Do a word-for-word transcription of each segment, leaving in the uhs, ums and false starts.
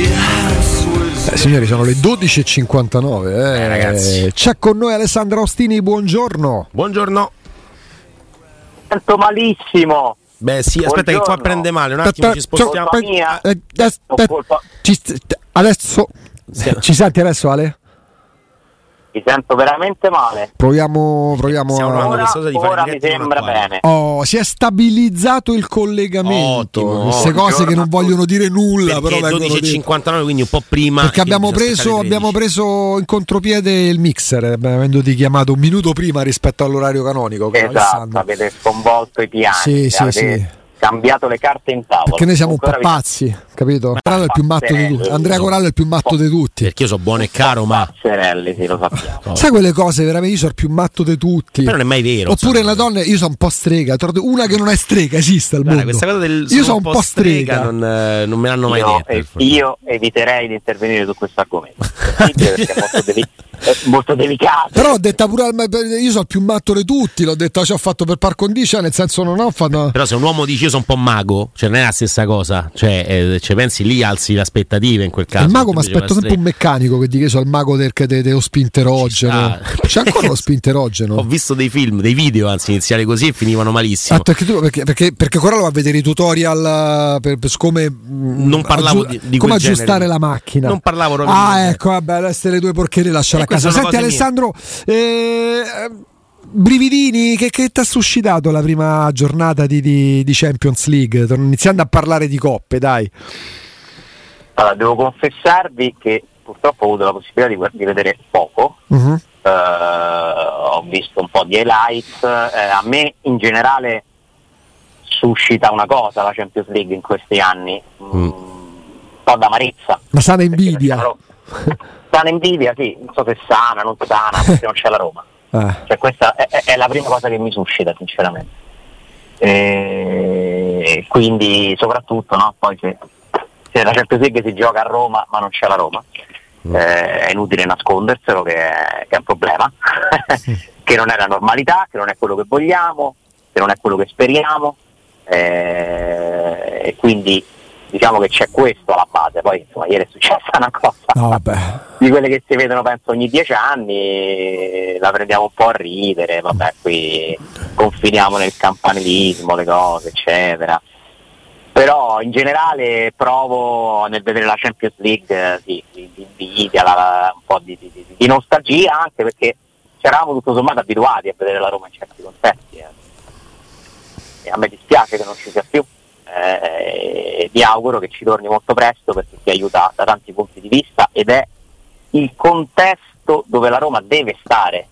Eh, signori, sono le dodici e cinquantanove. eh. Eh, ragazzi, c'è con noi Alessandro Austini, buongiorno. Buongiorno. Sento malissimo. Beh sì, aspetta buongiorno. Che qua prende male. Un attimo, ci spostiamo. Colpa mia. Adesso ci senti adesso, Ale? Mi sento veramente male. Proviamo, proviamo a... Ora, di ora mi sembra bene. Oh, si è stabilizzato il collegamento. Ottimo, queste ottimo, cose che non vogliono dire nulla. Perché però dodici e cinquantanove, quindi un po' prima. Perché abbiamo preso, abbiamo preso in contropiede il mixer, avendoti chiamato un minuto prima rispetto all'orario canonico. Esatto, avete sconvolto i piani. Sì, sì, sì. Cambiato le carte in tavola. Perché noi siamo un po' pazzi, capito? Corallo è il più matto di tutti. Andrea Corallo è il più matto di tutti. Perché io so buono e caro, ma Cerelli, sì, lo sappiamo. Sai quelle cose veramente, io sono il più matto di tutti. Però non è mai vero. Oppure la donna, io sono un po' strega. Una che non è strega esiste al mondo. Questa cosa del io sono un po' strega, non, non me l'hanno mai no, detto. Io eviterei di intervenire su questo argomento. Perché è molto delicato. È molto delicato. Però ho detta pure al, io sono il più matto di tutti, l'ho detto, ci ho fatto per par condicio, nel senso non ho fatto. Però se un uomo dice io sono un po' mago, cioè non è la stessa cosa, cioè eh, cioè pensi lì, alzi le aspettative in quel caso. Il mago mi aspetto sempre un meccanico che dica io sono il mago del, de, dello spinterogeno. C'è ancora lo spinterogeno. Ho visto dei film, dei video anzi iniziali così e finivano malissimo. Ah, perché, tu, perché, perché, perché Corallo va a vedere i tutorial per, per come non parlavo aggiu- di, di come aggiustare genere. La macchina. Non parlavo proprio. Ah ecco, vabbè, adesso le due porcherie lasciare. Casa. Senti Alessandro, eh, brividini che, che ti ha suscitato la prima giornata di, di, di Champions League? Iniziando a parlare di coppe, dai. Allora, devo confessarvi che purtroppo ho avuto la possibilità di, di vedere poco. Uh-huh. Eh, ho visto un po' di highlights. Eh, a me in generale suscita una cosa la Champions League in questi anni, mm. un po' d'amarezza. Ma sana invidia. Sana invidia, sì, non so se è sana, non sana, perché non c'è la Roma. Ah. Cioè questa è, è, è la prima cosa che mi suscita, sinceramente. E quindi soprattutto, no? Poi se, se la Champions League si gioca a Roma ma non c'è la Roma, mm. eh, è inutile nasconderselo che è, che è un problema, sì. Che non è la normalità, che non è quello che vogliamo, che non è quello che speriamo. Eh, e quindi diciamo che c'è questo alla base, poi insomma ieri è successa una cosa no, vabbè. Di quelle che si vedono penso ogni dieci anni, la prendiamo un po' a ridere, vabbè qui confidiamo nel campanilismo, le cose eccetera, però in generale provo nel vedere la Champions League sì, di invidia, un po' di, di, di nostalgia, anche perché c'eravamo tutto sommato abituati a vedere la Roma in certi contesti eh. E a me dispiace che non ci sia più. Eh, vi auguro che ci torni molto presto perché ti aiuta da tanti punti di vista ed è il contesto dove la Roma deve stare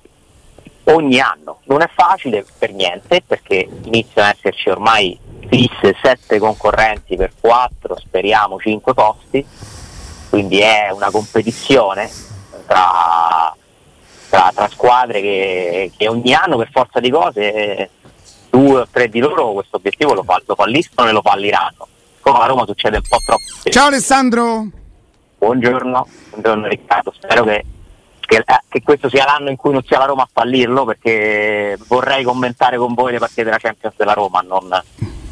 ogni anno. Non è facile per niente perché iniziano ad esserci ormai fisse sette concorrenti per quattro, speriamo cinque posti, quindi è una competizione tra, tra, tra squadre che, che ogni anno per forza di cose eh, due o tre di loro questo obiettivo lo, lo falliscono e lo falliranno. Come a Roma succede un po' troppo. Ciao Alessandro. Buongiorno, buongiorno Riccardo. Spero che, che, che questo sia l'anno in cui non sia la Roma a fallirlo, perché vorrei commentare con voi le partite della Champions della Roma, non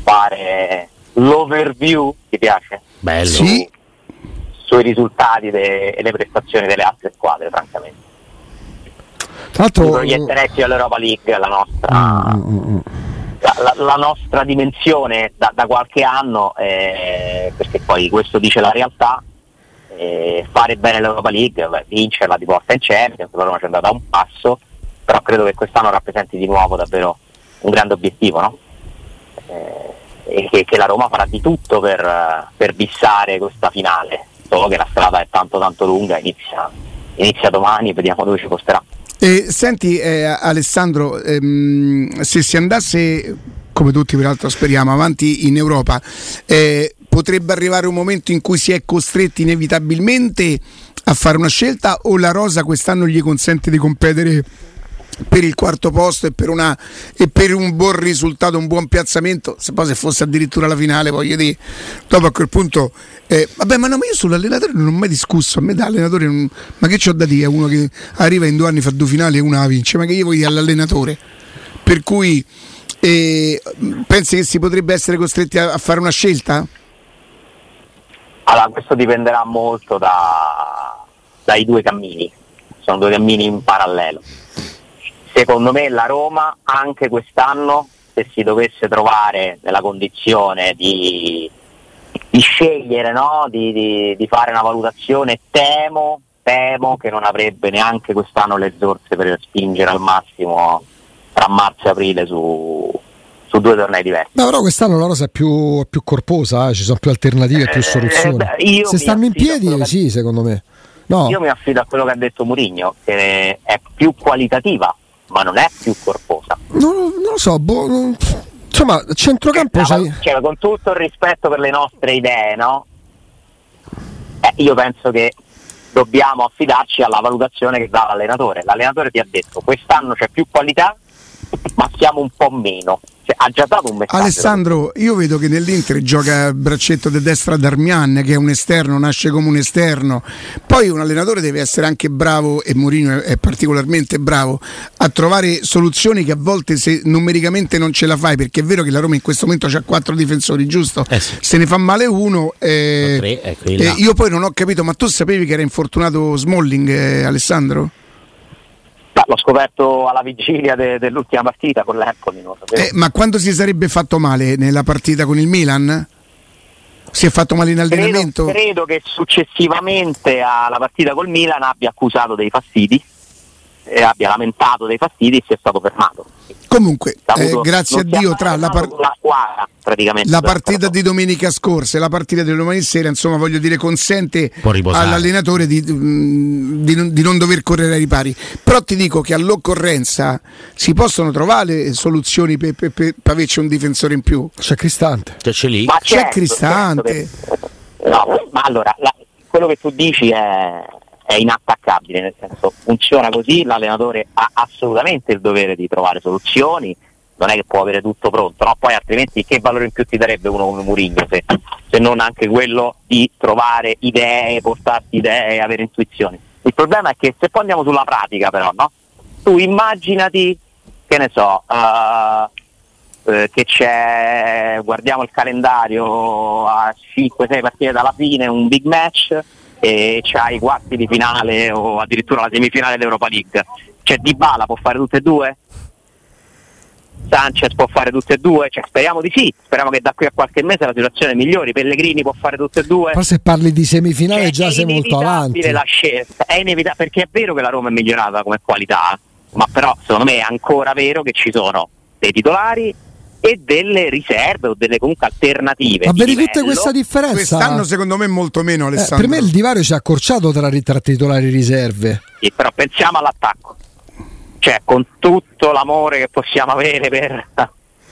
fare l'overview, ti piace? Bello. Sì. Sui risultati de, e le prestazioni delle altre squadre, francamente. Tra l'altro proietterei più all'Europa League la nostra mm. la, la nostra dimensione da, da qualche anno, eh, perché poi questo dice la realtà, eh, fare bene l'Europa League, beh, vincerla di porta in Champions, la Roma ci è andata un passo, però credo che quest'anno rappresenti di nuovo davvero un grande obiettivo, no? Eh, e che, che la Roma farà di tutto per, per bissare questa finale, solo che la strada è tanto tanto lunga, inizia, inizia domani e vediamo dove ci porterà. Eh, senti eh, Alessandro, ehm, se si andasse, come tutti peraltro speriamo, avanti in Europa, eh, potrebbe arrivare un momento in cui si è costretti inevitabilmente a fare una scelta, o la rosa quest'anno gli consente di competere per il quarto posto e per, una, e per un buon risultato, un buon piazzamento, se poi se fosse addirittura la finale, voglio dire, dopo a quel punto eh, vabbè, ma no, ma io sull'allenatore non ho mai discusso, a me da allenatore non, ma che c'ho da dire, uno che arriva in due anni, fa due finali e una la vince, ma che io voglio dire all'allenatore? Per cui eh, pensi che si potrebbe essere costretti a, a fare una scelta? Allora, questo dipenderà molto da, dai due cammini, sono due cammini in parallelo. Secondo me la Roma anche quest'anno, se si dovesse trovare nella condizione di, di scegliere, no? di, di, di fare una valutazione, temo, temo che non avrebbe neanche quest'anno le risorse per spingere al massimo tra marzo e aprile su, su due tornei diversi. Ma però quest'anno la rosa è più, più corposa, eh? Ci sono più alternative e più soluzioni. Eh, beh, se stanno in piedi, che... sì, secondo me. No. Io mi affido a quello che ha detto Mourinho, che è più qualitativa, ma non è più corposa. Non, non lo so, boh, non... insomma, centrocampo. Eh, sai... cioè, con tutto il rispetto per le nostre idee, no? Eh, io penso che dobbiamo affidarci alla valutazione che dà l'allenatore. L'allenatore ti ha detto quest'anno c'è più qualità, ma siamo un po' meno. Cioè, ha già dato un messaggio. Alessandro, io vedo che nell'Inter gioca braccetto di destra Darmian, che è un esterno, nasce come un esterno. Poi un allenatore deve essere anche bravo, e Mourinho è particolarmente bravo, a trovare soluzioni che a volte se numericamente non ce la fai, perché è vero che la Roma in questo momento ha quattro difensori, giusto? Eh sì. Se ne fa male uno, eh, tre, ecco, eh, io poi non ho capito, ma tu sapevi che era infortunato Smalling, eh, Alessandro? L'ho scoperto alla vigilia de- dell'ultima partita con l'Empoli, non lo sapevo. Eh, ma quando si sarebbe fatto male nella partita con il Milan? Si è fatto male in allenamento? Credo, credo che successivamente alla partita col Milan abbia accusato dei fastidi e abbia lamentato dei fastidi e sia stato fermato. Comunque, eh, grazie a Dio, tra la, par- la, squadra, la partita di domenica scorsa e la partita di domani sera, insomma, voglio dire, consente all'allenatore di, di, non, di non dover correre ai ripari. Però ti dico che all'occorrenza si possono trovare soluzioni per, per, per, per averci un difensore in più. C'è Cristante. C'è, c'è, lì. Ma c'è certo, Cristante. Certo che... no, ma allora, la... quello che tu dici è... è inattaccabile, nel senso funziona così, l'allenatore ha assolutamente il dovere di trovare soluzioni, non è che può avere tutto pronto, no? Poi altrimenti che valore in più ti darebbe uno come Mourinho se, se non anche quello di trovare idee, portarti idee, avere intuizioni. Il problema è che se poi andiamo sulla pratica, però, no? Tu immaginati, che ne so, uh, eh, che c'è, guardiamo il calendario a cinque sei partite dalla fine, un big match, e c'hai i quarti di finale o addirittura la semifinale dell'Europa League. Cioè Dybala può fare tutte e due? Sanchez può fare tutte e due? Cioè, speriamo di sì, speriamo che da qui a qualche mese la situazione migliori. Pellegrini può fare tutte e due? Però se parli di semifinale, cioè, già sei molto avanti. La scelta è inevitabile, perché è vero che la Roma è migliorata come qualità, ma però secondo me è ancora vero che ci sono dei titolari e delle riserve o delle comunque alternative. Ma vedi tutta questa differenza? Quest'anno secondo me molto meno, Alessandro. Eh, per me il divario si è accorciato tra, tra titolari e riserve. Sì, però pensiamo all'attacco. Cioè, con tutto l'amore che possiamo avere per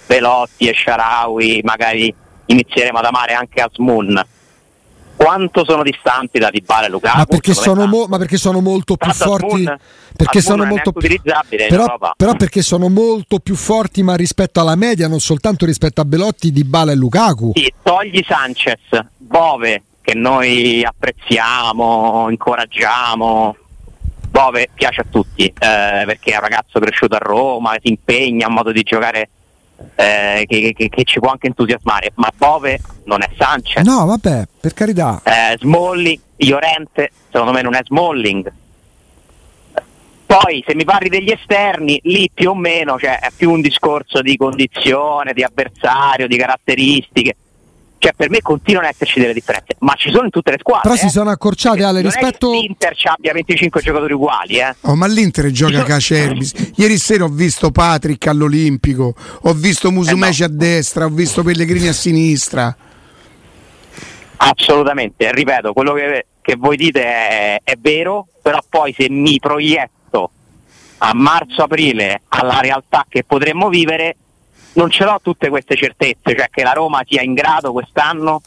Belotti e Sharawi, magari inizieremo ad amare anche Azmoun. Quanto sono distanti da Dybala e Lukaku? Ma perché sono mo- ma perché sono molto più Tata forti? Azmoun, perché Azmoun sono molto più però, però perché sono molto più forti, ma rispetto alla media, non soltanto rispetto a Belotti, Dybala e Lukaku. Sì, togli Sanchez, Bove, che noi apprezziamo, incoraggiamo. Bove piace a tutti, eh, perché è un ragazzo cresciuto a Roma, si impegna, ha un modo di giocare Eh, che, che, che ci può anche entusiasmare, ma Bove non è Sanchez. No, vabbè, per carità. Eh, Smalling, Llorente, secondo me non è Smalling. Poi se mi parli degli esterni, lì più o meno, cioè, è più un discorso di condizione, di avversario, di caratteristiche. Cioè, per me continuano ad esserci delle differenze, ma ci sono in tutte le squadre. Però eh? si sono accorciate, Ale, rispetto... Non è che l'Inter abbia venticinque giocatori uguali, eh? Oh, ma l'Inter gioca a Acerbi. Ieri sera ho visto Patric all'Olimpico, ho visto Musumeci eh no. a destra, ho visto Pellegrini a sinistra. Assolutamente, ripeto, quello che, che voi dite è, è vero, però poi se mi proietto a marzo-aprile alla realtà che potremmo vivere, non ce l'ho tutte queste certezze, cioè che la Roma sia in grado quest'anno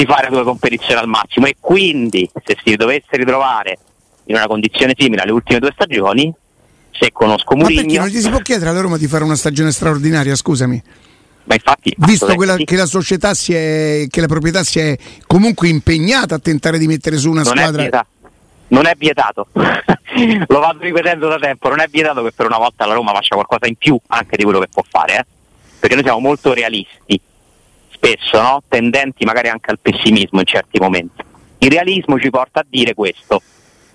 di fare la tua competizione al massimo, e quindi se si dovesse ritrovare in una condizione simile alle ultime due stagioni, se conosco Mourinho... Ma perché non gli si può chiedere alla Roma di fare una stagione straordinaria, scusami? Ma infatti, visto quella, sì. che la società si è, che la proprietà si è comunque impegnata a tentare di mettere su una non squadra... È vieta- non è vietato, lo vado ripetendo da tempo, non è vietato che per una volta la Roma faccia qualcosa in più anche di quello che può fare, eh? Perché noi siamo molto realisti, spesso, no? Tendenti magari anche al pessimismo in certi momenti. Il realismo ci porta a dire questo,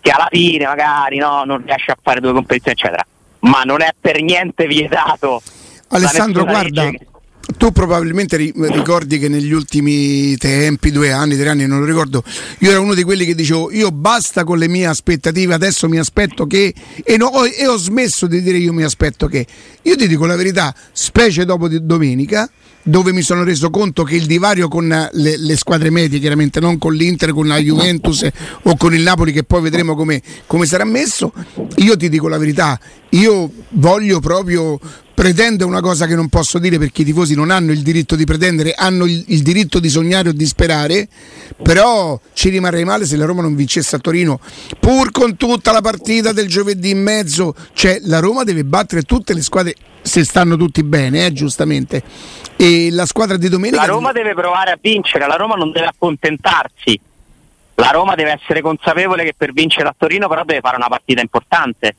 che alla fine magari no, non riesce a fare due competizioni eccetera, ma non è per niente vietato. Alessandro, guarda, che... tu probabilmente ri- ricordi che negli ultimi tempi, due anni, tre anni, non lo ricordo, io ero uno di quelli che dicevo io basta con le mie aspettative, adesso mi aspetto che, e, no, ho, e ho smesso di dire io mi aspetto che. Io ti dico la verità, specie dopo di domenica, dove mi sono reso conto che il divario con le, le squadre medie, chiaramente non con l'Inter, con la Juventus o con il Napoli, che poi vedremo come, come sarà messo, io ti dico la verità, io voglio proprio, pretendo una cosa che non posso dire perché i tifosi non hanno il diritto di pretendere, hanno il, il diritto di sognare o di sperare, però ci rimarrei male se la Roma non vincesse a Torino, pur con tutta la partita del giovedì in mezzo, cioè la Roma deve battere tutte le squadre se stanno tutti bene, eh, giustamente, e la squadra di domenica... La Roma deve provare a vincere, la Roma non deve accontentarsi, la Roma deve essere consapevole che per vincere a Torino però deve fare una partita importante.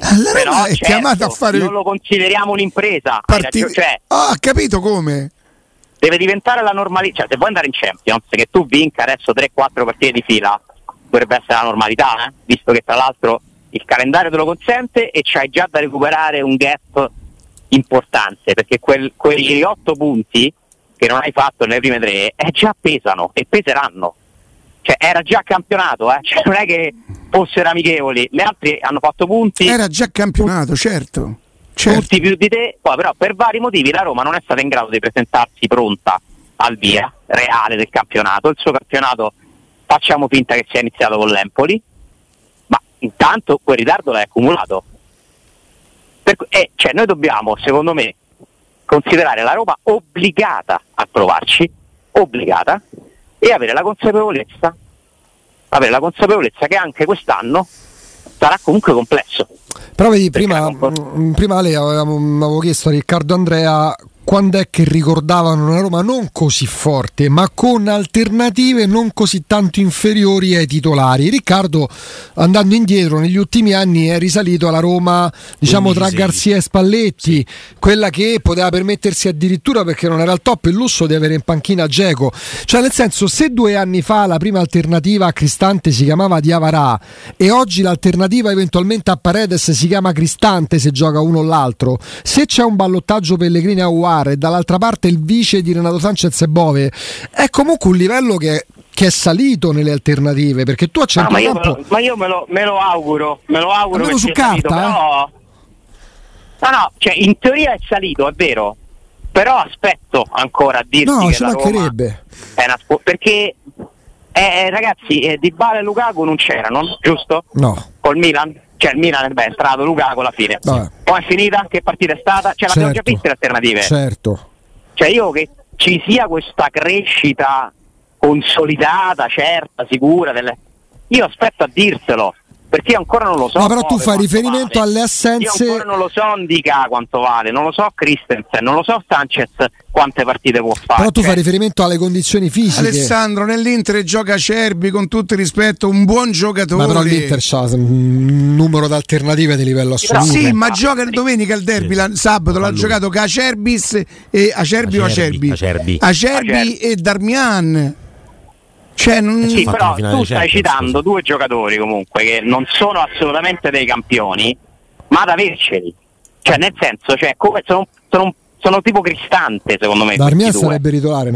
La però Roma è certo, chiamata a fare... non lo consideriamo un'impresa. Parti... Cioè, cioè, ah, capito come? Deve diventare la normalità, cioè se vuoi andare in Champions, che tu vinca adesso tre quattro partite di fila, dovrebbe essere la normalità, eh? Visto che tra l'altro... il calendario te lo consente e c'hai già da recuperare un gap importante, perché quel, quegli otto punti che non hai fatto nelle prime tre eh, già pesano e peseranno, cioè era già campionato, eh? Cioè, non è che fossero amichevoli, le altre hanno fatto punti, era già campionato, certo, certo. Tutti più di te, poi però per vari motivi la Roma non è stata in grado di presentarsi pronta al via reale del campionato. Il suo campionato facciamo finta che sia iniziato con l'Empoli, intanto quel ritardo l'hai accumulato. Per, eh, cioè noi dobbiamo, secondo me, considerare la Roma obbligata a provarci, obbligata, e avere la consapevolezza, avere la consapevolezza che anche quest'anno sarà comunque complesso. Però vedi, prima, mh, prima lei avevo, avevo chiesto a Riccardo Andrea quando è che ricordavano una Roma non così forte, ma con alternative non così tanto inferiori ai titolari. Riccardo, andando indietro, negli ultimi anni è risalito alla Roma, diciamo, tra Garcia e Spalletti, sì. Quella che poteva permettersi addirittura, perché non era al top, il lusso di avere in panchina Dzeko. Cioè, nel senso, se due anni fa la prima alternativa a Cristante si chiamava Di Pavarà e oggi l'alternativa eventualmente a Paredes si chiama Cristante, se gioca uno o l'altro, se c'è un ballottaggio Pellegrini Aouar e dall'altra parte il vice di Renato Sanchez e Bove, è comunque un livello che, che è salito nelle alternative, perché tu a centrocampo... No, ma io me lo, me lo auguro, me lo auguro che su carta, salito, eh? Però... No, no, cioè in teoria è salito, è vero, però aspetto ancora a dirti no, che la Roma è una scu- perché eh, ragazzi, eh, Dybala e Lukaku non c'erano, giusto? No. Col Milan? Cioè il Milan, beh, è entrato Lukaku alla fine. Vabbè. Poi è finita, che partita è stata? Cioè l'abbiamo certo. già viste le alternative. Certo. Cioè io che ci sia questa crescita consolidata, certa, sicura delle... Io aspetto a dirselo, perché io ancora non lo so. Ma però tu fai riferimento vale. alle assenze. Io ancora non lo so Ndicka quanto vale, non lo so Kristensen, non lo so Sanchez quante partite può fare. Però tu fai riferimento alle condizioni fisiche. Alessandro, nell'Inter gioca Acerbi, con tutto il rispetto, un buon giocatore. Ma però l'Inter ha un numero di alternative di livello assoluto. Sì, sì, ma gioca domenica il derby, sì. sabato l'ha giocato Acerbi e Acerbi o Acerbi. Acerbi. Acerbi e Darmian. Cioè, non... Sì, però tu stai citando due giocatori comunque che non sono assolutamente dei campioni, ma ad averceli, cioè nel senso, cioè, come sono, sono, sono tipo Cristante, secondo me. Darmian sarebbe titolare,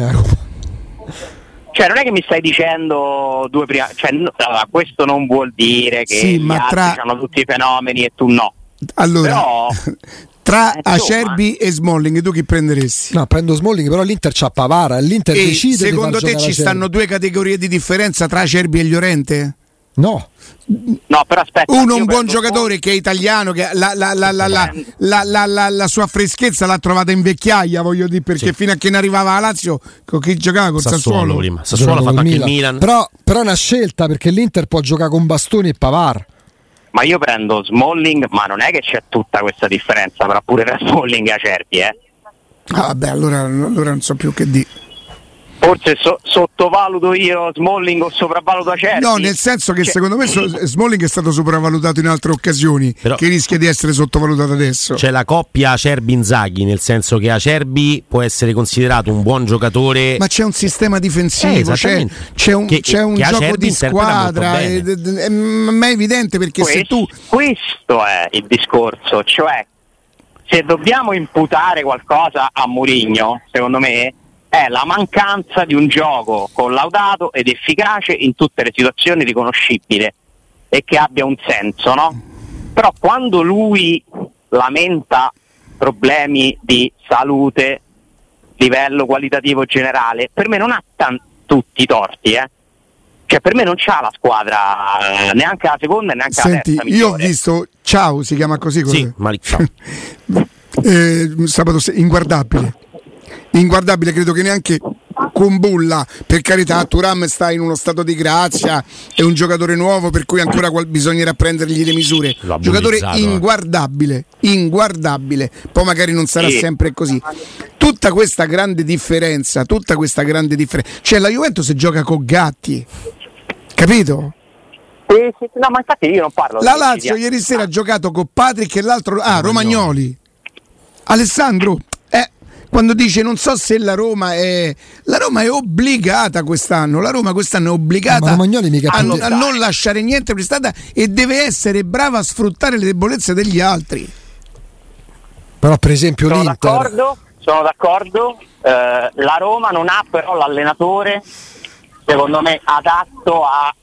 cioè non è che mi stai dicendo due prima, cioè, no, questo non vuol dire che sì, gli altri tra... hanno tutti i fenomeni e tu no. Allora, però, tra insomma, Acerbi e Smalling tu chi prenderesti? No, prendo Smalling, però l'Inter c'ha Pavarà, l'Inter e decide. Secondo te ci stanno due categorie di differenza tra Acerbi e Llorente? No, no, però aspetta, uno un buon giocatore che è italiano, che la, la, la, la, la, la, la, la, la sua freschezza l'ha trovata in vecchiaia, voglio dire, perché sì. fino a che ne arrivava a Lazio con chi giocava con Sassuolo, Sassuolo, Sassuolo ha fatto anche Milan. il Milan, però, però è una scelta, perché l'Inter può giocare con Bastoni e Pavarà. Ma io prendo Smalling, ma non è che c'è tutta questa differenza tra pure per Smalling e Acerbi, eh? Ah, vabbè, allora, allora non so più che dire. Forse so- sottovaluto io Smalling o sopravvaluto Acerbi? No, nel senso che cioè... secondo me so- Smalling è stato sopravvalutato in altre occasioni, però... che rischia di essere sottovalutato adesso. C'è la coppia Acerbi-Inzaghi, nel senso che Acerbi può essere considerato un buon giocatore, ma c'è un sistema difensivo, eh, c'è, c'è un, che, c'è un gioco Acerbi di squadra, e, e, e, ma è evidente, perché questo, se tu... Questo è il discorso, cioè se dobbiamo imputare qualcosa a Mourinho, secondo me... è la mancanza di un gioco collaudato ed efficace in tutte le situazioni riconoscibile e che abbia un senso, no? Però quando lui lamenta problemi di salute, livello qualitativo generale, per me non ha tant- tutti i torti, eh? Cioè per me non c'ha la squadra, eh, neanche la seconda e neanche Senti, la terza migliore. Io ho visto, ciao, si chiama così? Sì, ma ciao. eh, sabato se- inguardabile. Inguardabile, credo che neanche con Bulla, per carità, Thuram sta in uno stato di grazia, è un giocatore nuovo per cui ancora qual- bisognerà prendergli le misure. Giocatore inguardabile, inguardabile, poi magari non sarà e... sempre così. Tutta questa grande differenza, tutta questa grande differenza. Cioè la Juventus si gioca con Gatti, capito? Eh, sì, no, ma infatti io non parlo. La Lazio ieri sera ah. ha giocato con Patric e l'altro ah, Romagnoli. Alessandro quando dice non so se la Roma è la Roma è obbligata quest'anno, la Roma quest'anno è obbligata mica a, non, a non lasciare niente prestata e deve essere brava a sfruttare le debolezze degli altri. Però per esempio sono l'Inter d'accordo, sono d'accordo, eh, la Roma non ha però l'allenatore secondo me adatto a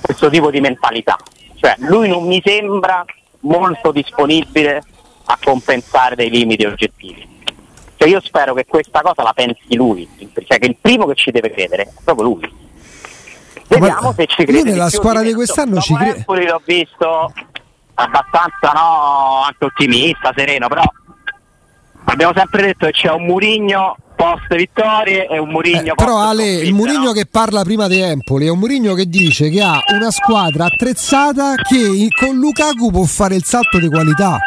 questo tipo di mentalità, cioè lui non mi sembra molto disponibile a compensare dei limiti oggettivi. Cioè io spero che questa cosa la pensi lui, cioè che il primo che ci deve credere è proprio lui. Vediamo ma se ci crede. Io nella squadra di quest'anno ci credo. L'ho visto abbastanza, no, anche ottimista, sereno, però abbiamo sempre detto che c'è un Mourinho post vittorie e un Mourinho eh, però Ale, il Mourinho no? che parla prima di Empoli è un Mourinho che dice che ha una squadra attrezzata che con Lukaku può fare il salto di qualità.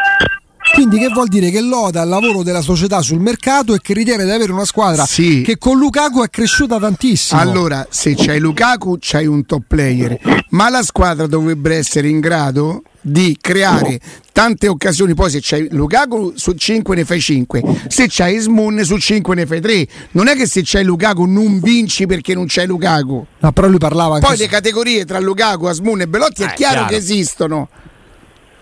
Quindi che vuol dire che loda il lavoro della società sul mercato e che ritiene di avere una squadra sì. che con Lukaku è cresciuta tantissimo. Allora, se c'hai Lukaku c'hai un top player, ma la squadra dovrebbe essere in grado di creare tante occasioni. Poi se c'hai Lukaku su cinque ne fai cinque, se c'hai Azmoun su cinque ne fai tre. Non è che se c'hai Lukaku non vinci perché non c'hai Lukaku. No, però lui parlava anche poi su... le categorie tra Lukaku, Azmoun e Belotti eh, è chiaro, chiaro che esistono.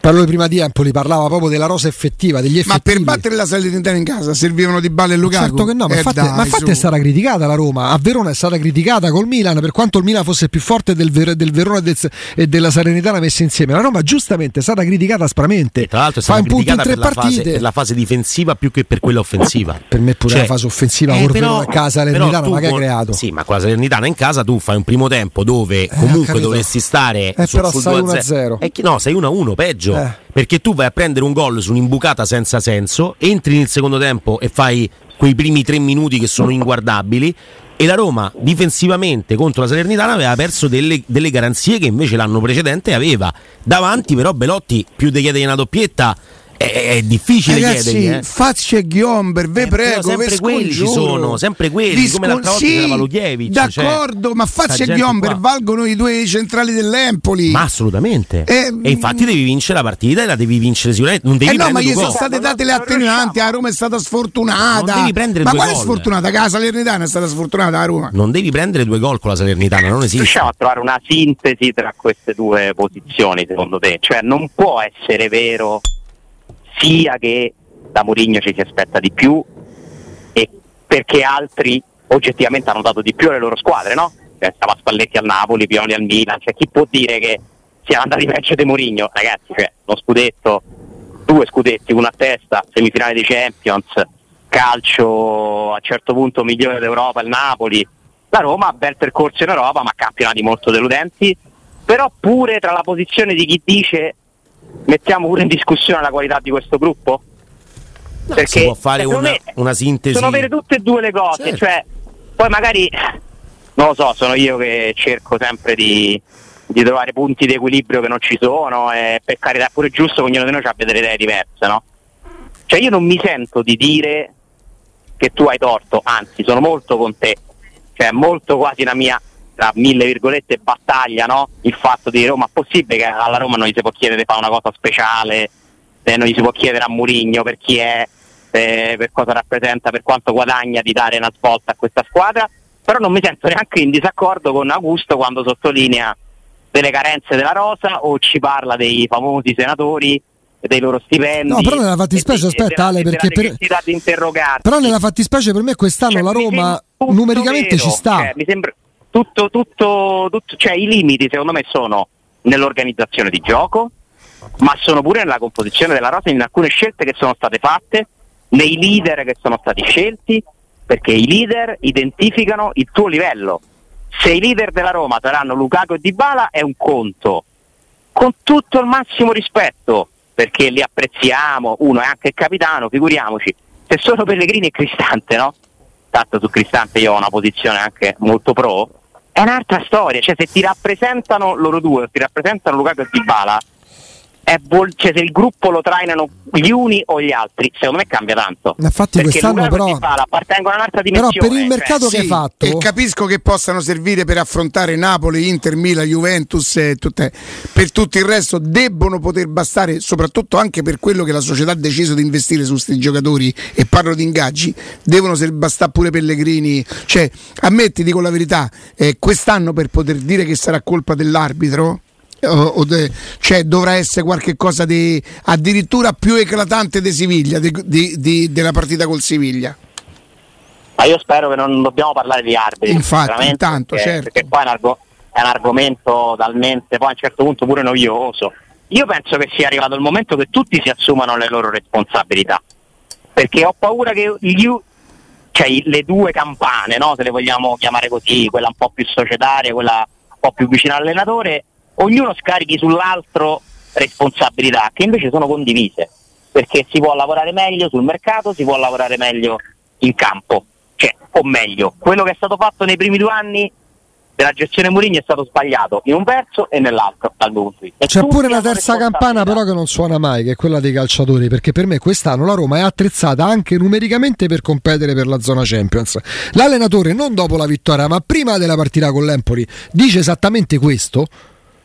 Parlo prima di Empoli, parlava proprio della rosa effettiva, degli effettivi. Ma per battere la Salernitana in casa servivano Dybala e Lukaku? Certo che no, ma eh infatti, dai, ma infatti è stata criticata la Roma, a Verona è stata criticata col Milan, per quanto il Milan fosse più forte del, Ver- del Verona e, del- e della Salernitana messa insieme. La Roma giustamente è stata criticata aspramente. E tra l'altro è stata fa un punto in tre per partite. La fase, per la fase difensiva più che per quella offensiva. Per me pure cioè, la fase offensiva, eh, or Verona a casa, Salernitana ma che con, hai creato? Sì, ma con la Salernitana in casa tu fai un primo tempo dove eh, comunque dovresti stare eh, su, però sul due a zero. Eh, no, sei uno a uno, peggio. Eh. Perché tu vai a prendere un gol su un'imbucata senza senso, entri nel secondo tempo e fai quei primi tre minuti che sono inguardabili, e la Roma difensivamente contro la Salernitana aveva perso delle, delle garanzie che invece l'anno precedente aveva. Davanti però Belotti più di chiedergli una doppietta è, è difficile. Ragazzi, chiedergli eh. Facci e Ghiomber, ve eh, prego, sempre ve quelli ci sono, sempre quelli Viscol- come l'altra volta sì, c'era Valutiewicz, d'accordo, cioè, ma Facci e Ghiomber qua valgono i due centrali dell'Empoli, ma assolutamente eh, e infatti devi vincere la partita e la devi vincere sicuramente, non devi eh no, ma gli sono state date le attenuanti, a Roma è stata sfortunata, non devi prendere ma due quale gol. Sfortunata? Che la Salernitana è stata sfortunata, a Roma non devi prendere due gol con la Salernitana, non esiste. Riusciamo a trovare una sintesi tra queste due posizioni secondo te? Cioè non può essere vero sia che da Mourinho ci si aspetta di più e perché altri oggettivamente hanno dato di più alle loro squadre, no? Cioè, stava Spalletti al Napoli, Pioli al Milan, cioè chi può dire che siano andati peggio di Mourinho? Ragazzi, cioè, lo scudetto, due scudetti, una a testa, semifinale di Champions, calcio a un certo punto migliore d'Europa il Napoli, la Roma ha bel percorso in Europa ma campionati molto deludenti, però pure tra la posizione di chi dice mettiamo pure in discussione la qualità di questo gruppo, no, perché si può fare una, me, una sintesi, sono vere tutte e due le cose, certo. Cioè poi magari non lo so, sono io che cerco sempre di, di trovare punti di equilibrio che non ci sono, e per carità pure giusto che ognuno di noi abbia delle idee diverse, no? Cioè io non mi sento di dire che tu hai torto, anzi sono molto con te, cioè molto quasi la mia, tra mille virgolette, battaglia, no? Il fatto di Roma, è possibile che alla Roma non gli si può chiedere di fare una cosa speciale, eh, non gli si può chiedere a Mourinho per chi è, eh, per cosa rappresenta, per quanto guadagna, di dare una svolta a questa squadra, però non mi sento neanche in disaccordo con Augusto quando sottolinea delle carenze della rosa o ci parla dei famosi senatori, dei loro stipendi. No, però nella fattispecie, aspetta Ale, perché per... però nella fattispecie per me quest'anno, cioè, la Roma numericamente vero, ci sta, cioè, mi sembra tutto, tutto, tutto, cioè i limiti secondo me sono nell'organizzazione di gioco, ma sono pure nella composizione della rosa, in alcune scelte che sono state fatte, nei leader che sono stati scelti, perché i leader identificano il tuo livello. Se i leader della Roma saranno Lukaku e Dybala è un conto, con tutto il massimo rispetto, perché li apprezziamo, uno è anche il capitano, figuriamoci, se sono Pellegrini e Cristante, no? Tanto su Cristante io ho una posizione anche molto pro, è un'altra storia, cioè se ti rappresentano loro due, se ti rappresentano Lukaku e Dybala, è bol- cioè se il gruppo lo trainano gli uni o gli altri, secondo me cambia tanto. Infatti perché quest'anno però, Dybala appartengono a un'altra dimensione. Però per il mercato, cioè, che hai sì, fatto, e capisco che possano servire per affrontare Napoli, Inter, Milan, Juventus e tutte, per tutto il resto debbono poter bastare, soprattutto anche per quello che la società ha deciso di investire su questi giocatori, e parlo di ingaggi, devono bastare pure Pellegrini, cioè ammetti, dico la verità, eh, quest'anno per poter dire che sarà colpa dell'arbitro, cioè dovrà essere qualche cosa di addirittura più eclatante di Siviglia, di, di, di, della partita col Siviglia. Ma io spero che non dobbiamo parlare di arbitri. Infatti, intanto, perché, certo. Perché poi è un, arg- è un argomento talmente, poi a un certo punto pure noioso. Io penso che sia arrivato il momento che tutti si assumano le loro responsabilità, perché ho paura che gli, cioè le due campane, no? Se le vogliamo chiamare così, quella un po' più societaria, quella un po' più vicina all'allenatore, ognuno scarichi sull'altro responsabilità che invece sono condivise, perché si può lavorare meglio sul mercato, si può lavorare meglio in campo, cioè, o meglio, quello che è stato fatto nei primi due anni della gestione Mourinho è stato sbagliato in un verso e nell'altro, dal mio punto di vista. C'è pure la terza campana però che non suona mai, che è quella dei calciatori, perché per me quest'anno la Roma è attrezzata anche numericamente per competere per la zona Champions. L'allenatore non dopo la vittoria ma prima della partita con l'Empoli dice esattamente questo,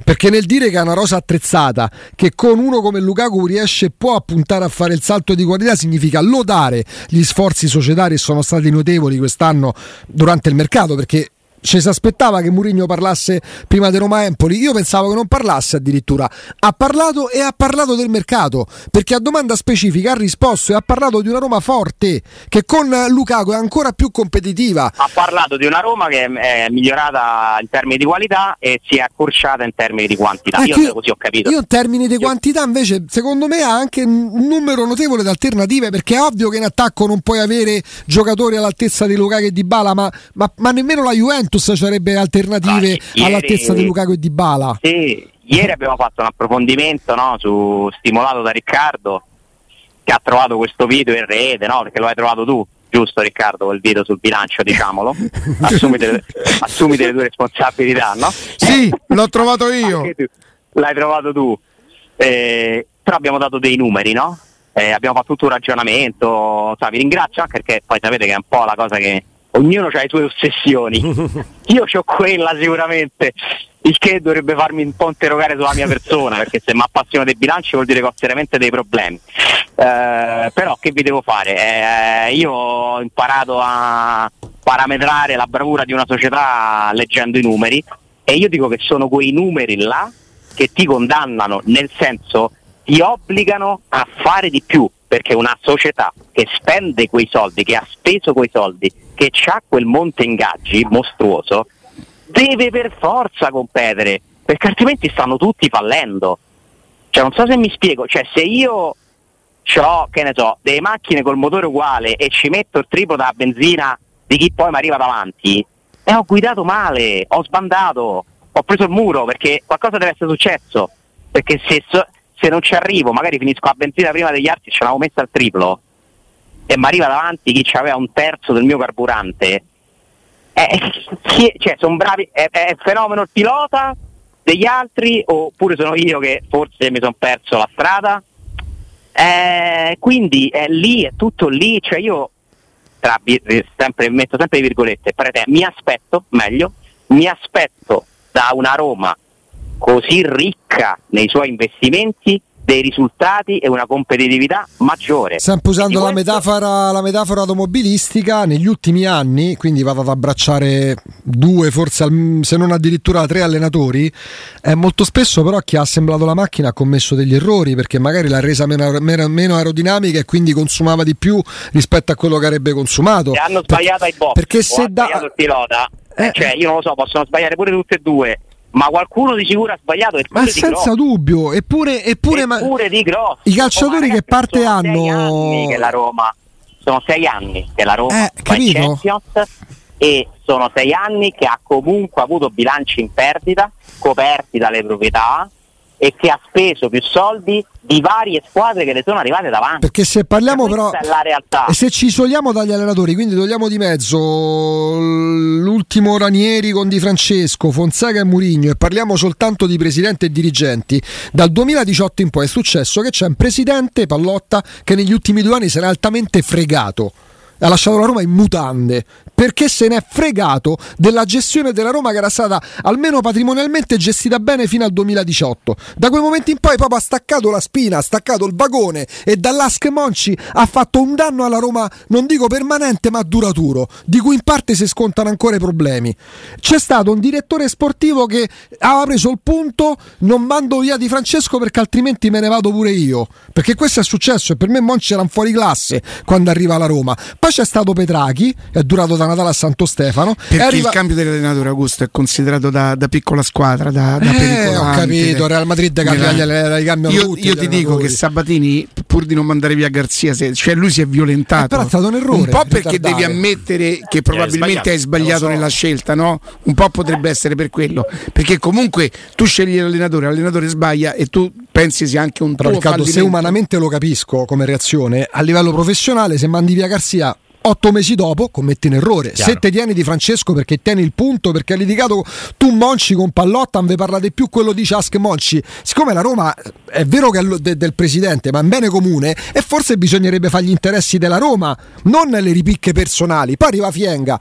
perché nel dire che ha una rosa attrezzata, che con uno come Lukaku riesce può puntare a fare il salto di qualità, significa lodare gli sforzi societari, sono stati notevoli quest'anno durante il mercato, perché ci si aspettava che Mourinho parlasse prima di Roma Empoli, io pensavo che non parlasse addirittura, ha parlato e ha parlato del mercato, perché a domanda specifica ha risposto e ha parlato di una Roma forte, che con Lukaku è ancora più competitiva, ha parlato di una Roma che è migliorata in termini di qualità e si è accorciata in termini di quantità, io, io così ho capito. Io in termini di quantità invece secondo me ha anche un numero notevole di alternative, perché è ovvio che in attacco non puoi avere giocatori all'altezza di Lukaku e Dybala, ma, ma, ma nemmeno la Juventus ci sarebbe alternative, ah, ieri, all'altezza di Lukaku e Dybala. Sì, ieri abbiamo fatto un approfondimento, no, su, stimolato da Riccardo, che ha trovato questo video in rete, no, perché lo hai trovato tu, giusto Riccardo, quel video sul bilancio, diciamolo, assumiti le, assumiti le tue responsabilità, no? Sì, l'ho trovato io. L'hai trovato tu. Eh, però abbiamo dato dei numeri, no? Eh, abbiamo fatto tutto un ragionamento, sì, vi ringrazio anche perché poi sapete che è un po' la cosa che ognuno ha le sue ossessioni, io ho quella sicuramente, il che dovrebbe farmi un po' interrogare sulla mia persona, perché se mi appassiono dei bilanci vuol dire che ho seriamente dei problemi, eh, però che vi devo fare, eh, io ho imparato a parametrare la bravura di una società leggendo i numeri, e io dico che sono quei numeri là che ti condannano, nel senso ti obbligano a fare di più, perché una società che spende quei soldi, che ha speso quei soldi, che ha quel monte ingaggi mostruoso, deve per forza competere, perché altrimenti stanno tutti fallendo. Cioè non so se mi spiego, cioè se io ho, che ne so, delle macchine col motore uguale e ci metto il triplo della benzina di chi poi mi arriva davanti, e ho guidato male, ho sbandato, ho preso il muro, perché qualcosa deve essere successo, perché se, se non ci arrivo, magari finisco a benzina prima degli altri, ce l'avevo messa al triplo e mi arriva davanti chi c'aveva un terzo del mio carburante, eh, chi, cioè sono bravi, è, è fenomeno il pilota degli altri oppure sono io che forse mi sono perso la strada? Eh, quindi è lì, è tutto lì, cioè io tra, sempre, metto sempre le virgolette, te, mi aspetto, meglio, mi aspetto da una Roma così ricca nei suoi investimenti dei risultati e una competitività maggiore. Sempre usando la questo... metafora la metafora automobilistica, negli ultimi anni, quindi vado ad abbracciare due, forse se non addirittura tre allenatori, eh, molto spesso però chi ha assemblato la macchina ha commesso degli errori, perché magari l'ha resa meno, meno, meno aerodinamica e quindi consumava di più rispetto a quello che avrebbe consumato. Se hanno sbagliato per... i box, perché se da... il pilota, eh... cioè io non lo so, possono sbagliare pure tutte e due, ma qualcuno di sicuro ha sbagliato, ma senza dubbio, eppure eppure, eppure ma... di grosso. I calciatori oh, che parte sono hanno sei anni che la Roma sono sei anni che la Roma eh, fa in Champions, e sono sei anni che ha comunque avuto bilanci in perdita coperti dalle proprietà e che ha speso più soldi di varie squadre che le sono arrivate davanti. Perché se parliamo per però la realtà, e se ci isoliamo dagli allenatori, quindi togliamo di mezzo l'ultimo Ranieri con Di Francesco, Fonseca e Mourinho, e parliamo soltanto di presidente e dirigenti, dal duemiladiciotto in poi è successo che c'è un presidente, Pallotta, che negli ultimi due anni si era altamente fregato, ha lasciato la Roma in mutande, perché se ne è fregato della gestione della Roma che era stata almeno patrimonialmente gestita bene fino al duemiladiciotto. Da quel momento in poi proprio ha staccato la spina, ha staccato il vagone, e dall'Ask Monchi ha fatto un danno alla Roma, non dico permanente ma duraturo, di cui in parte si scontano ancora i problemi. C'è stato un direttore sportivo che aveva preso il punto: non mando via Di Francesco perché altrimenti me ne vado pure io, perché questo è successo, e per me Monchi era un fuoriclasse quando arriva alla Roma. C'è stato Petrachi, è durato da Natale a Santo Stefano, perché arriva... il cambio dell'allenatore, Augusto, è considerato da, da piccola squadra, da, da eh, pericolante. Ho capito, Real Madrid cambia gli cambiano io, tutti io ti allenatori. Dico che Sabatini, pur di non mandare via Garcia, se, cioè lui si è violentato, eh, però è stato un errore, un po' perché ritardare. Devi ammettere che probabilmente hai sbagliato, hai sbagliato nella scelta, no? Un po' potrebbe essere per quello, perché comunque tu scegli l'allenatore, l'allenatore sbaglia e tu pensi sia anche un tuo fallimento. Se umanamente lo capisco come reazione, a livello professionale se mandi via Garcia otto mesi dopo commetti un errore. Chiaro. Se te tieni Di Francesco perché tieni il punto, perché hai litigato tu Monchi con Pallotta, non ve parlate più, quello di Ask Monchi, siccome la Roma è vero che è de- del presidente, ma è un bene comune e forse bisognerebbe fare gli interessi della Roma, non le ripicche personali. Poi arriva Fienga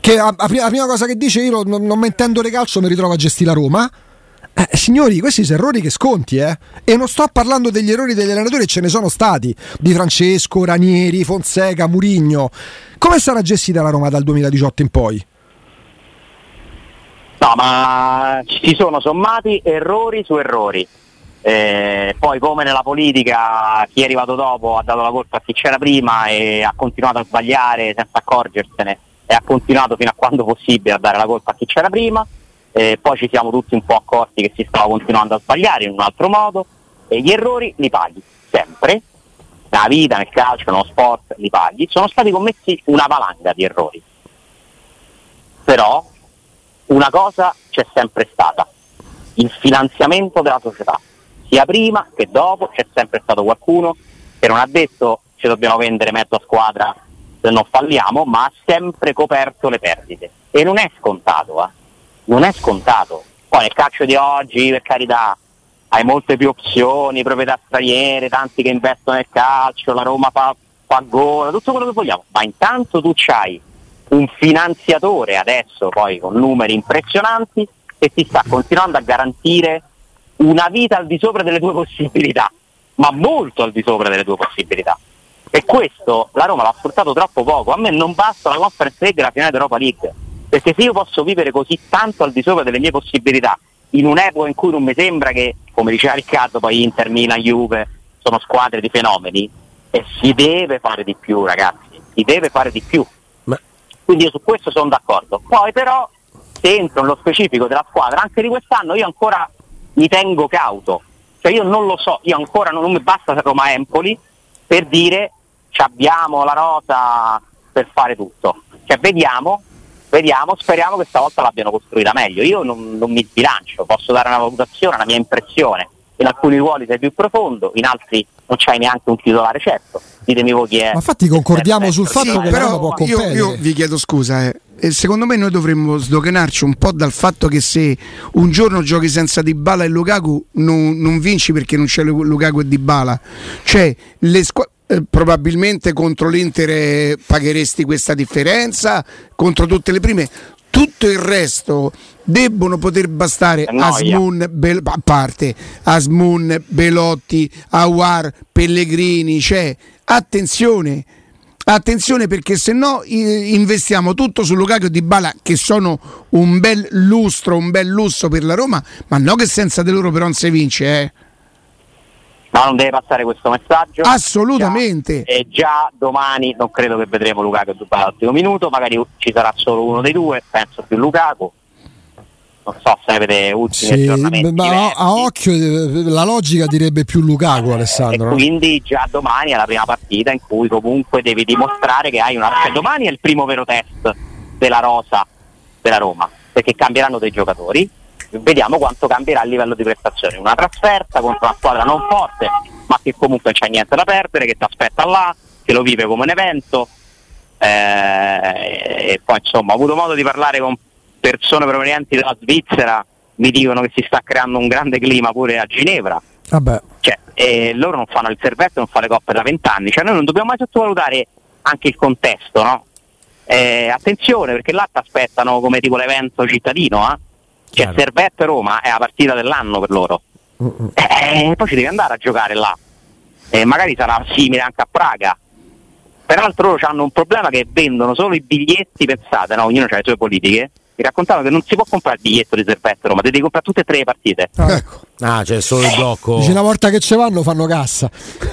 che a- a prima, la prima cosa che dice: io non, non mettendo le calcio mi ritrovo a gestire la Roma. Eh, signori, questi sono errori che sconti, eh? E non sto parlando degli errori degli allenatori, ce ne sono stati, Di Francesco, Ranieri, Fonseca, Mourinho. Come sarà gestita la Roma dal duemiladiciotto in poi? No, ma ci sono sommati errori su errori, eh, poi come nella politica chi è arrivato dopo ha dato la colpa a chi c'era prima e ha continuato a sbagliare senza accorgersene, e ha continuato fino a quando possibile a dare la colpa a chi c'era prima. Eh, poi ci siamo tutti un po' accorti che si stava continuando a sbagliare in un altro modo, e gli errori li paghi sempre, nella vita, nel calcio, nello sport li paghi. Sono stati commessi una valanga di errori, però una cosa c'è sempre stata: il finanziamento della società, sia prima che dopo. C'è sempre stato qualcuno che non ha detto ci dobbiamo vendere mezza squadra se non falliamo, ma ha sempre coperto le perdite, e non è scontato, eh non è scontato. Poi nel calcio di oggi, per carità, hai molte più opzioni, proprietà straniere, tanti che investono nel calcio, la Roma fa, fa gol, tutto quello che vogliamo, ma intanto tu c'hai un finanziatore adesso poi con numeri impressionanti che ti sta continuando a garantire una vita al di sopra delle tue possibilità, ma molto al di sopra delle tue possibilità, e questo la Roma l'ha sfruttato troppo poco. A me non basta la Conference League e la finale d'Europa League, perché se io posso vivere così tanto al di sopra delle mie possibilità, in un'epoca in cui non mi sembra che, come diceva Riccardo, poi Inter, Milan, Juve sono squadre di fenomeni, e si deve fare di più, ragazzi, si deve fare di più. Quindi io su questo sono d'accordo. Poi però, se entro nello specifico della squadra, anche di quest'anno, io ancora mi tengo cauto, cioè io non lo so, io ancora non, non mi basta Roma Empoli per dire ci abbiamo la rosa per fare tutto, cioè vediamo Vediamo, speriamo che stavolta l'abbiano costruita meglio. Io non, non mi sbilancio, posso dare una valutazione, una mia impressione. In alcuni ruoli sei più profondo, in altri non c'hai neanche un titolare certo. Ditemi voi chi è. Ma infatti concordiamo sul fatto sì, che però può io, io vi chiedo scusa, eh. E secondo me noi dovremmo sdoganarci un po' dal fatto che se un giorno giochi senza Dybala e Lukaku non, non vinci perché non c'è Lukaku e Dybala. Cioè le squadre eh, probabilmente contro l'Inter pagheresti questa differenza, contro tutte le prime. Tutto il resto debbono poter bastare Azmoun, Be- a parte Azmoun, Belotti, Aouar, Pellegrini, cioè attenzione, attenzione perché se no investiamo tutto su Lukaku e Dybala che sono un bel lustro, un bel lusso per la Roma, ma no che senza di loro però non si vince, eh. No, non deve passare questo messaggio assolutamente. Già, e già domani non credo che vedremo Lukaku e Dybala al primo minuto, magari ci sarà solo uno dei due, penso più Lukaku. Non so se avete ultimi sì, aggiornamenti, ma a occhio la logica direbbe più Lukaku, Alessandro. E quindi già domani è la prima partita in cui comunque devi dimostrare che hai una, cioè domani è il primo vero test della rosa della Roma, perché cambieranno dei giocatori. Vediamo quanto cambierà a livello di prestazione. Una trasferta contro una squadra non forte, ma che comunque non c'è niente da perdere, che ti aspetta là, che lo vive come un evento. Eh, e poi insomma ho avuto modo di parlare con persone provenienti dalla Svizzera, mi dicono che si sta creando un grande clima pure a Ginevra. Vabbè. Cioè, eh, loro non fanno il Servette, non fanno le coppe da vent'anni. Cioè, noi non dobbiamo mai sottovalutare anche il contesto, no? Eh, attenzione, perché là ti aspettano come tipo l'evento cittadino, eh? Cioè Servette Roma è la partita dell'anno per loro, eh, poi ci devi andare a giocare là, eh, magari sarà simile anche a Praga. Peraltro loro hanno un problema che vendono solo i biglietti, pensate, no? Ognuno ha le sue politiche. Mi raccontavano che non si può comprare il biglietto di Servette Roma, devi comprare tutte e tre le partite. Ah, ecco. Ah, c'è solo il blocco. Dice, una volta che ci vanno fanno cassa.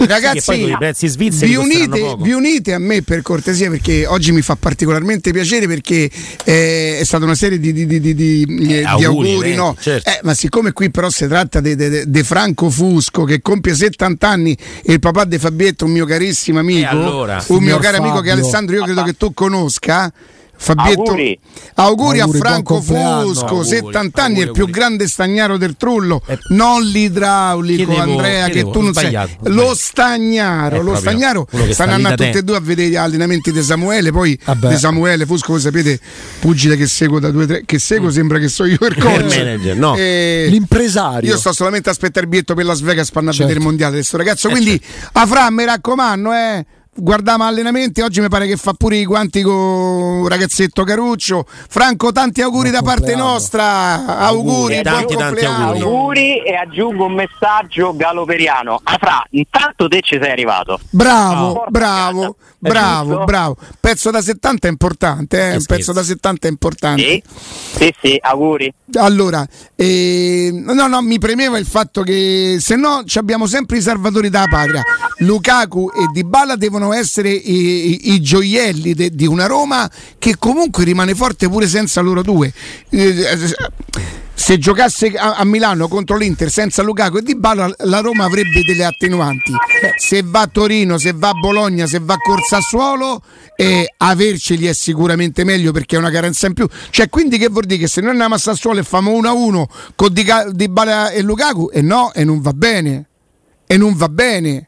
Ragazzi, sì, poi i prezzi svizzeri vi unite, vi unite a me per cortesia, perché oggi mi fa particolarmente piacere, perché eh, è stata una serie di, di, di, di, di, eh, auguri, di auguri, no? Certo. Eh, ma siccome qui però si tratta di Franco Fusco che compie settanta anni e il papà di Fabietto, un mio carissimo amico, eh, allora, un mio caro Fabio. Amico che Alessandro io credo che tu conosca. Fabietto, auguri. Auguri, auguri a Franco Fusco, settanta anni, auguri, il più grande stagnaro del Trullo, eh, non l'idraulico, chiedevo, Andrea chiedevo, che tu non sei, lo stagnaro, lo stagnaro, stanno andando tutti e due a vedere gli allenamenti di Samuele, poi vabbè. Di Samuele Fusco, voi sapete, pugile che seguo da due tre, che seguo mm. sembra che so io il coach, no. eh, l'impresario. Io sto solamente a aspettare il biglietto per Las Vegas per andare certo. a vedere il mondiale adesso, ragazzo, eh, quindi certo. a Fra mi raccomando, eh. Guardiamo allenamenti, oggi mi pare che fa pure i guanti con ragazzetto Caruccio. Franco, tanti auguri buon da parte nostra, auguri, auguri tanti, tanti auguri. auguri e aggiungo un messaggio galoperiano. Ah, Fra, intanto te ci sei arrivato. Bravo, ah, bravo, bravo, bravo. Pezzo da settanta è importante, eh? Un pezzo da settanta è importante. Sì, sì, sì, auguri. Allora, eh, no, no, mi premeva il fatto che se no ci abbiamo sempre i salvatori della patria. Lukaku e Dybala devono essere i, i, i gioielli de, di una Roma che comunque rimane forte pure senza loro due. Se giocasse a, a Milano contro l'Inter senza Lukaku e Dybala la Roma avrebbe delle attenuanti. Se va a Torino, se va a Bologna, se va a Corsassuolo, eh, averceli è sicuramente meglio perché è una carenza in più. Cioè, quindi che vuol dire che se noi andiamo a Sassuolo e famo uno a uno con Dybala e Lukaku? E eh no, e eh non va bene. E eh non va bene.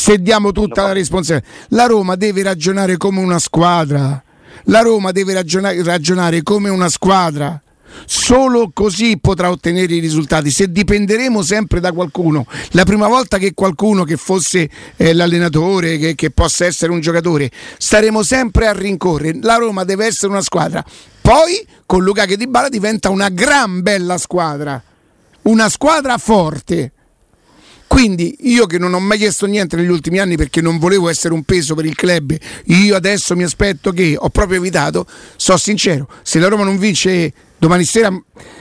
Se diamo tutta la responsabilità, la Roma deve ragionare come una squadra. La Roma deve ragionare, ragionare come una squadra. Solo così potrà ottenere i risultati. Se dipenderemo sempre da qualcuno, la prima volta che qualcuno che fosse eh, l'allenatore, che, che possa essere un giocatore, staremo sempre a rincorrere. La Roma deve essere una squadra. Poi con Lukaku e Dybala diventa una gran bella squadra, una squadra forte. Quindi io che non ho mai chiesto niente negli ultimi anni perché non volevo essere un peso per il club, io adesso mi aspetto che ho proprio evitato, so sincero, se la Roma non vince domani sera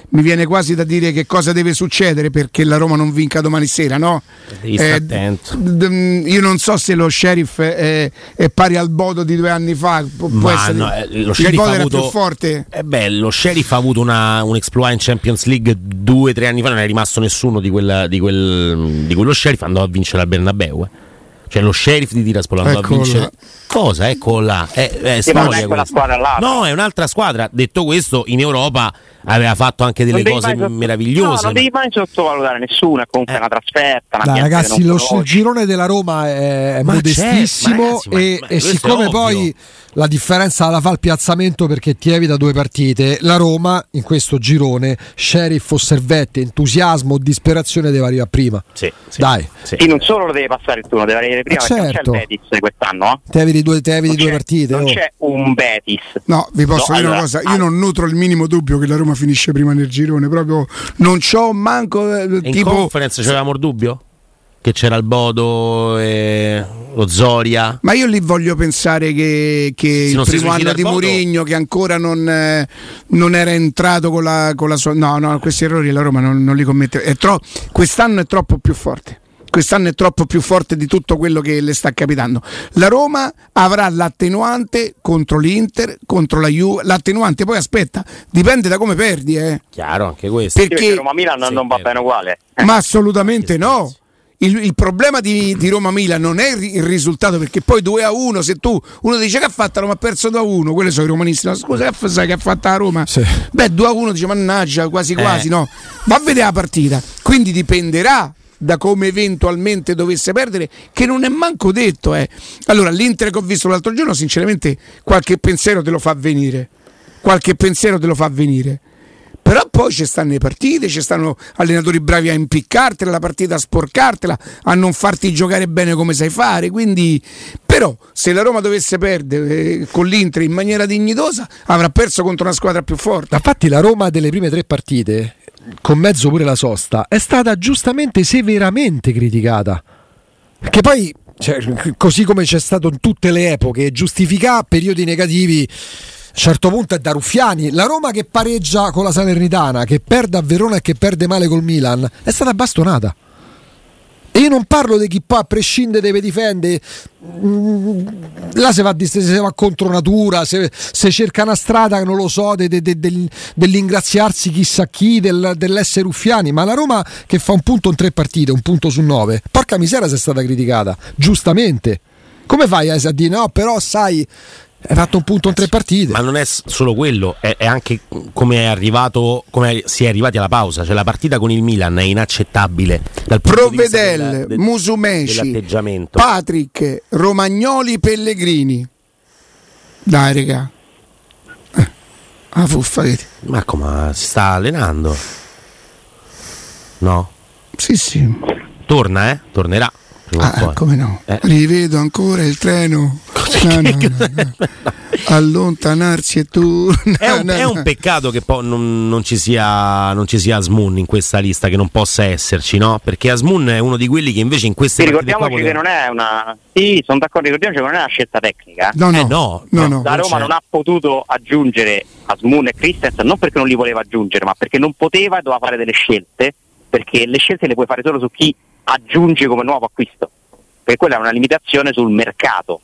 mi viene quasi da dire che cosa deve succedere perché la Roma non vinca domani sera, no? Eh, attento. Io non so se lo Sheriff è, è pari al Bodø di due anni fa, può ma essere no, eh, lo il Bodø era avuto, più forte. Eh beh, lo Sheriff ha avuto una, un exploit in Champions League due tre anni fa, non è rimasto nessuno di, quella, di, quel, di quello Sheriff, andò a vincere al Bernabeu, eh. Cioè lo Sheriff di Tiraspol andò a vincere. Cosa? Ecco là. È, è sì, ma non è quella squadra là. No, è un'altra squadra. Detto questo, in Europa aveva fatto anche delle cose sott- meravigliose. No, non devi mai sottovalutare nessuno, è comunque eh. una trasferta. Una Dai, ragazzi, lo il girone della Roma è ma modestissimo, certo, ragazzi, e, ma, ma e siccome poi la differenza la fa il piazzamento, perché ti evita due partite, la Roma in questo girone, Sheriff o Servette, entusiasmo o disperazione deve arrivare prima. Sì, sì, Dai. Sì. Sì, non solo lo deve passare il turno, deve arrivare prima, certo, perché non c'è il Betis quest'anno, eh? Te eviti due, te eviti due c'è, partite. Non oh. c'è un Betis. No, vi posso no, dire allora, una cosa, io ah, non nutro il minimo dubbio che la Roma finisce prima nel girone, proprio non c'ho manco eh, in tipo conference c'avevamo il dubbio che c'era il Bodø e lo Zoria, ma io lì voglio pensare che, che il primo anno di Mourinho, che ancora non, eh, non era entrato con la, con la sua, no no questi errori la Roma non, non li commette, è tro... quest'anno è troppo più forte quest'anno è troppo più forte di tutto quello che le sta capitando. La Roma avrà l'attenuante contro l'Inter, contro la Juve, l'attenuante poi aspetta, dipende da come perdi, eh. Chiaro anche questo. Perché, sì, perché Roma-Milan sì, non va bene uguale. Ma assolutamente no. Il, il problema di, di Roma-Milan non è il risultato, perché poi due a uno, se tu uno dice che ha fatta Roma, ha perso due a uno, quelli sono i romanisti, no, scusa, sai che ha fatta la Roma? Sì. Beh, due a uno dice mannaggia, quasi quasi, eh. no. Va a vedere la partita. Quindi dipenderà da come eventualmente dovesse perdere, che non è manco detto, eh. Allora l'Inter che ho visto l'altro giorno, sinceramente qualche pensiero te lo fa venire, qualche pensiero te lo fa venire, però poi ci stanno le partite, ci stanno allenatori bravi a impiccartela la partita, a sporcartela, a non farti giocare bene come sai fare, quindi però se la Roma dovesse perdere eh, con l'Inter in maniera dignitosa, avrà perso contro una squadra più forte. Infatti la Roma delle prime tre partite, con mezzo pure la sosta, è stata giustamente severamente criticata, che poi cioè, così come c'è stato in tutte le epoche, giustifica periodi negativi a certo punto è da ruffiani. La Roma che pareggia con la Salernitana, che perde a Verona e che perde male col Milan, è stata bastonata. E io non parlo di chi poi a prescindere deve difendere, là se va, se va contro natura, se, se cerca una strada, non lo so, de, de, de, de, dell'ingraziarsi chissà chi, del, dell'essere ruffiani, ma la Roma che fa un punto in tre partite, un punto su nove, porca miseria se è stata criticata, giustamente. Come fai a dire no però sai, hai fatto un punto in tre partite? Ma non è solo quello, è, è anche come è arrivato, come si è arrivati alla pausa. Cioè la partita con il Milan è inaccettabile dal Provedel, del, Musumeci, Patric, Romagnoli, Pellegrini. Dai regà, eh, ah fuffa, vedi. Marco, ma si sta allenando? No? Sì sì. Torna eh, tornerà. Ah, come no? Eh. Rivedo ancora il treno. No, no, no, no. Allontanarsi e tu. No, è, un, no, è un peccato che po- non, non ci sia non ci sia Azmoun in questa lista, che non possa esserci, no? Perché Azmoun è uno di quelli che invece in queste sì, ricordiamoci qua che non è una. Sì, sono d'accordo, ricordiamoci che non è una scelta tecnica. No, no, eh, no, no, no, no. La Roma c'è. Non ha potuto aggiungere Azmoun e Kristensen non perché non li voleva aggiungere, ma perché non poteva e doveva fare delle scelte, perché le scelte le puoi fare solo su chi aggiunge come nuovo acquisto, perché quella è una limitazione sul mercato,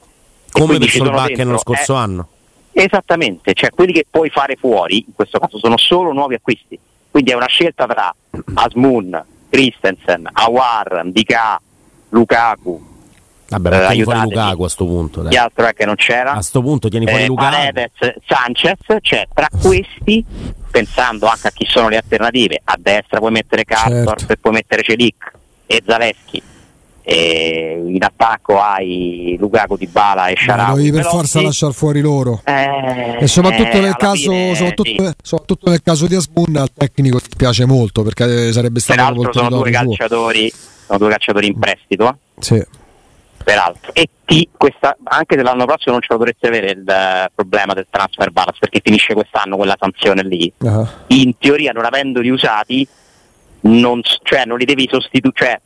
come per Solbacca nello scorso eh, anno esattamente, cioè quelli che puoi fare fuori in questo caso sono solo nuovi acquisti, quindi è una scelta tra Azmoun, Kristensen, Aouar, Ndika, Lukaku. Vabbè, ma eh, tieni fuori Lukaku a sto punto, dai. Gli altro è che non c'era a sto punto, tieni fuori eh, Lukaku, Paredes, Sanchez, cioè tra questi pensando anche a chi sono le alternative, a destra puoi mettere Karsdorp, certo, e puoi mettere Celic e Zalewski, e in attacco hai Lukaku, Dybala e Sharawi, dovevi per Belotti. Forza lasciar fuori loro eh, e soprattutto, eh, nel caso, fine, soprattutto, sì. soprattutto nel caso di Azmoun al tecnico ti piace molto, perché sarebbe stato per altro sono due calciatori suo. sono due calciatori in prestito eh? Sì, peraltro, e ti, questa, anche dell'anno prossimo non ce lo dovreste avere il uh, problema del transfer balance, perché finisce quest'anno quella sanzione lì, uh-huh. In teoria non avendoli usati non, cioè non li devi sostituire, cioè,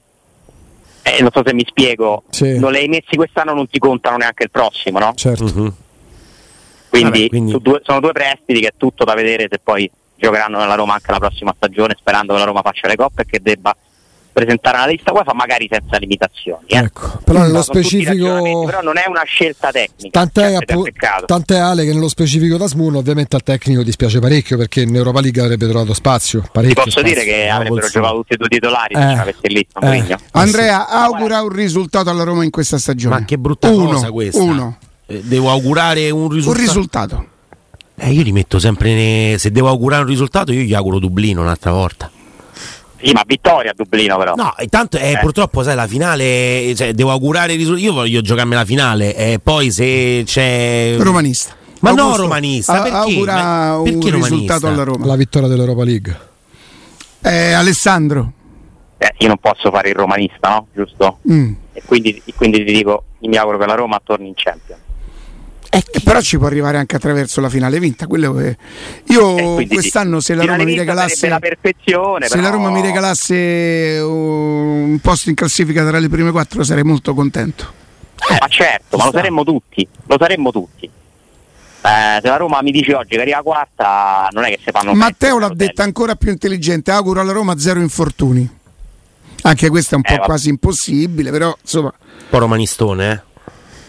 eh, non so se mi spiego, sì. Non li hai messi quest'anno, non ti contano neanche il prossimo, no? Certo. Uh-huh. Quindi, Vabbè, quindi... Su due, sono due prestiti che è tutto da vedere se poi giocheranno nella Roma anche la prossima stagione, sperando che la Roma faccia le coppe e che debba presentare una lista UEFA magari senza limitazioni, eh. Ecco, però nello no, specifico però non è una scelta tecnica, tant'è, appu- tant'è Ale che nello specifico da Azmoun ovviamente al tecnico dispiace parecchio, perché in Europa League avrebbe trovato spazio parecchio. Ti posso spazio, dire che avrebbero bolsa. giocato tutti e due titolari, eh. lì, eh. Andrea augura un risultato alla Roma in questa stagione. Ma che brutta uno, cosa questa uno. Eh, devo augurare un risultato, un risultato. Eh, io li metto sempre ne... se devo augurare un risultato io gli auguro Dublino un'altra volta. Sì, ma vittoria a Dublino però. No, intanto eh, eh. purtroppo sai la finale, cioè, devo augurare risultati. Io voglio giocarmi la finale, eh, poi se c'è romanista. Ma Augusto, no romanista, a- perché? Augura ma un perché risultato romanista? Alla Roma. La vittoria dell'Europa League. Eh, Alessandro. Eh, io non posso fare il romanista, no? Giusto? Mm. E quindi quindi ti dico, mi auguro che la Roma torni in Champions. Eh, però ci può arrivare anche attraverso la finale vinta, quello che... io quindi, quest'anno se la Roma mi regalasse la perfezione, se però... la Roma mi regalasse un posto in classifica tra le prime quattro sarei molto contento. Eh, ma certo, ma lo saremmo tutti, lo saremmo tutti. Eh, se la Roma mi dice oggi che arriva quarta, non è che se fanno. Matteo l'ha detta ancora più intelligente, auguro alla Roma zero infortuni. Anche questo è un eh, po' vabbè. quasi impossibile, però insomma. Un po' romanistone, eh.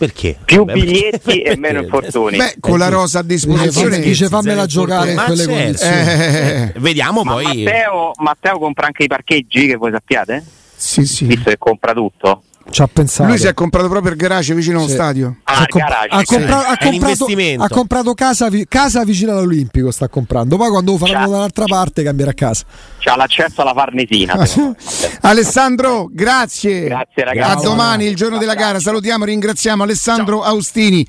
Perché? Più Vabbè, biglietti perché? e meno infortuni. Beh, con la rosa a disposizione eh, dice fammela giocare in quelle condizioni. Eh, eh. Vediamo ma poi. Matteo, Matteo compra anche i parcheggi, che voi sappiate? Sì, sì. Visto che compra tutto. Ci ha pensato. Lui si è comprato proprio il garage vicino allo sì. stadio. Ah, comp- garage, ha, compra- sì. ha, comprato, ha comprato casa, vi- casa vicino all'Olimpico. Sta comprando. Poi quando lo faranno c'ha, dall'altra parte cambierà casa. C'ha l'accesso alla Farnesina. Ah, sì. Alessandro, grazie. Grazie ragazzi. A domani, il giorno della gara. Salutiamo, ringraziamo Alessandro Ciao. Austini.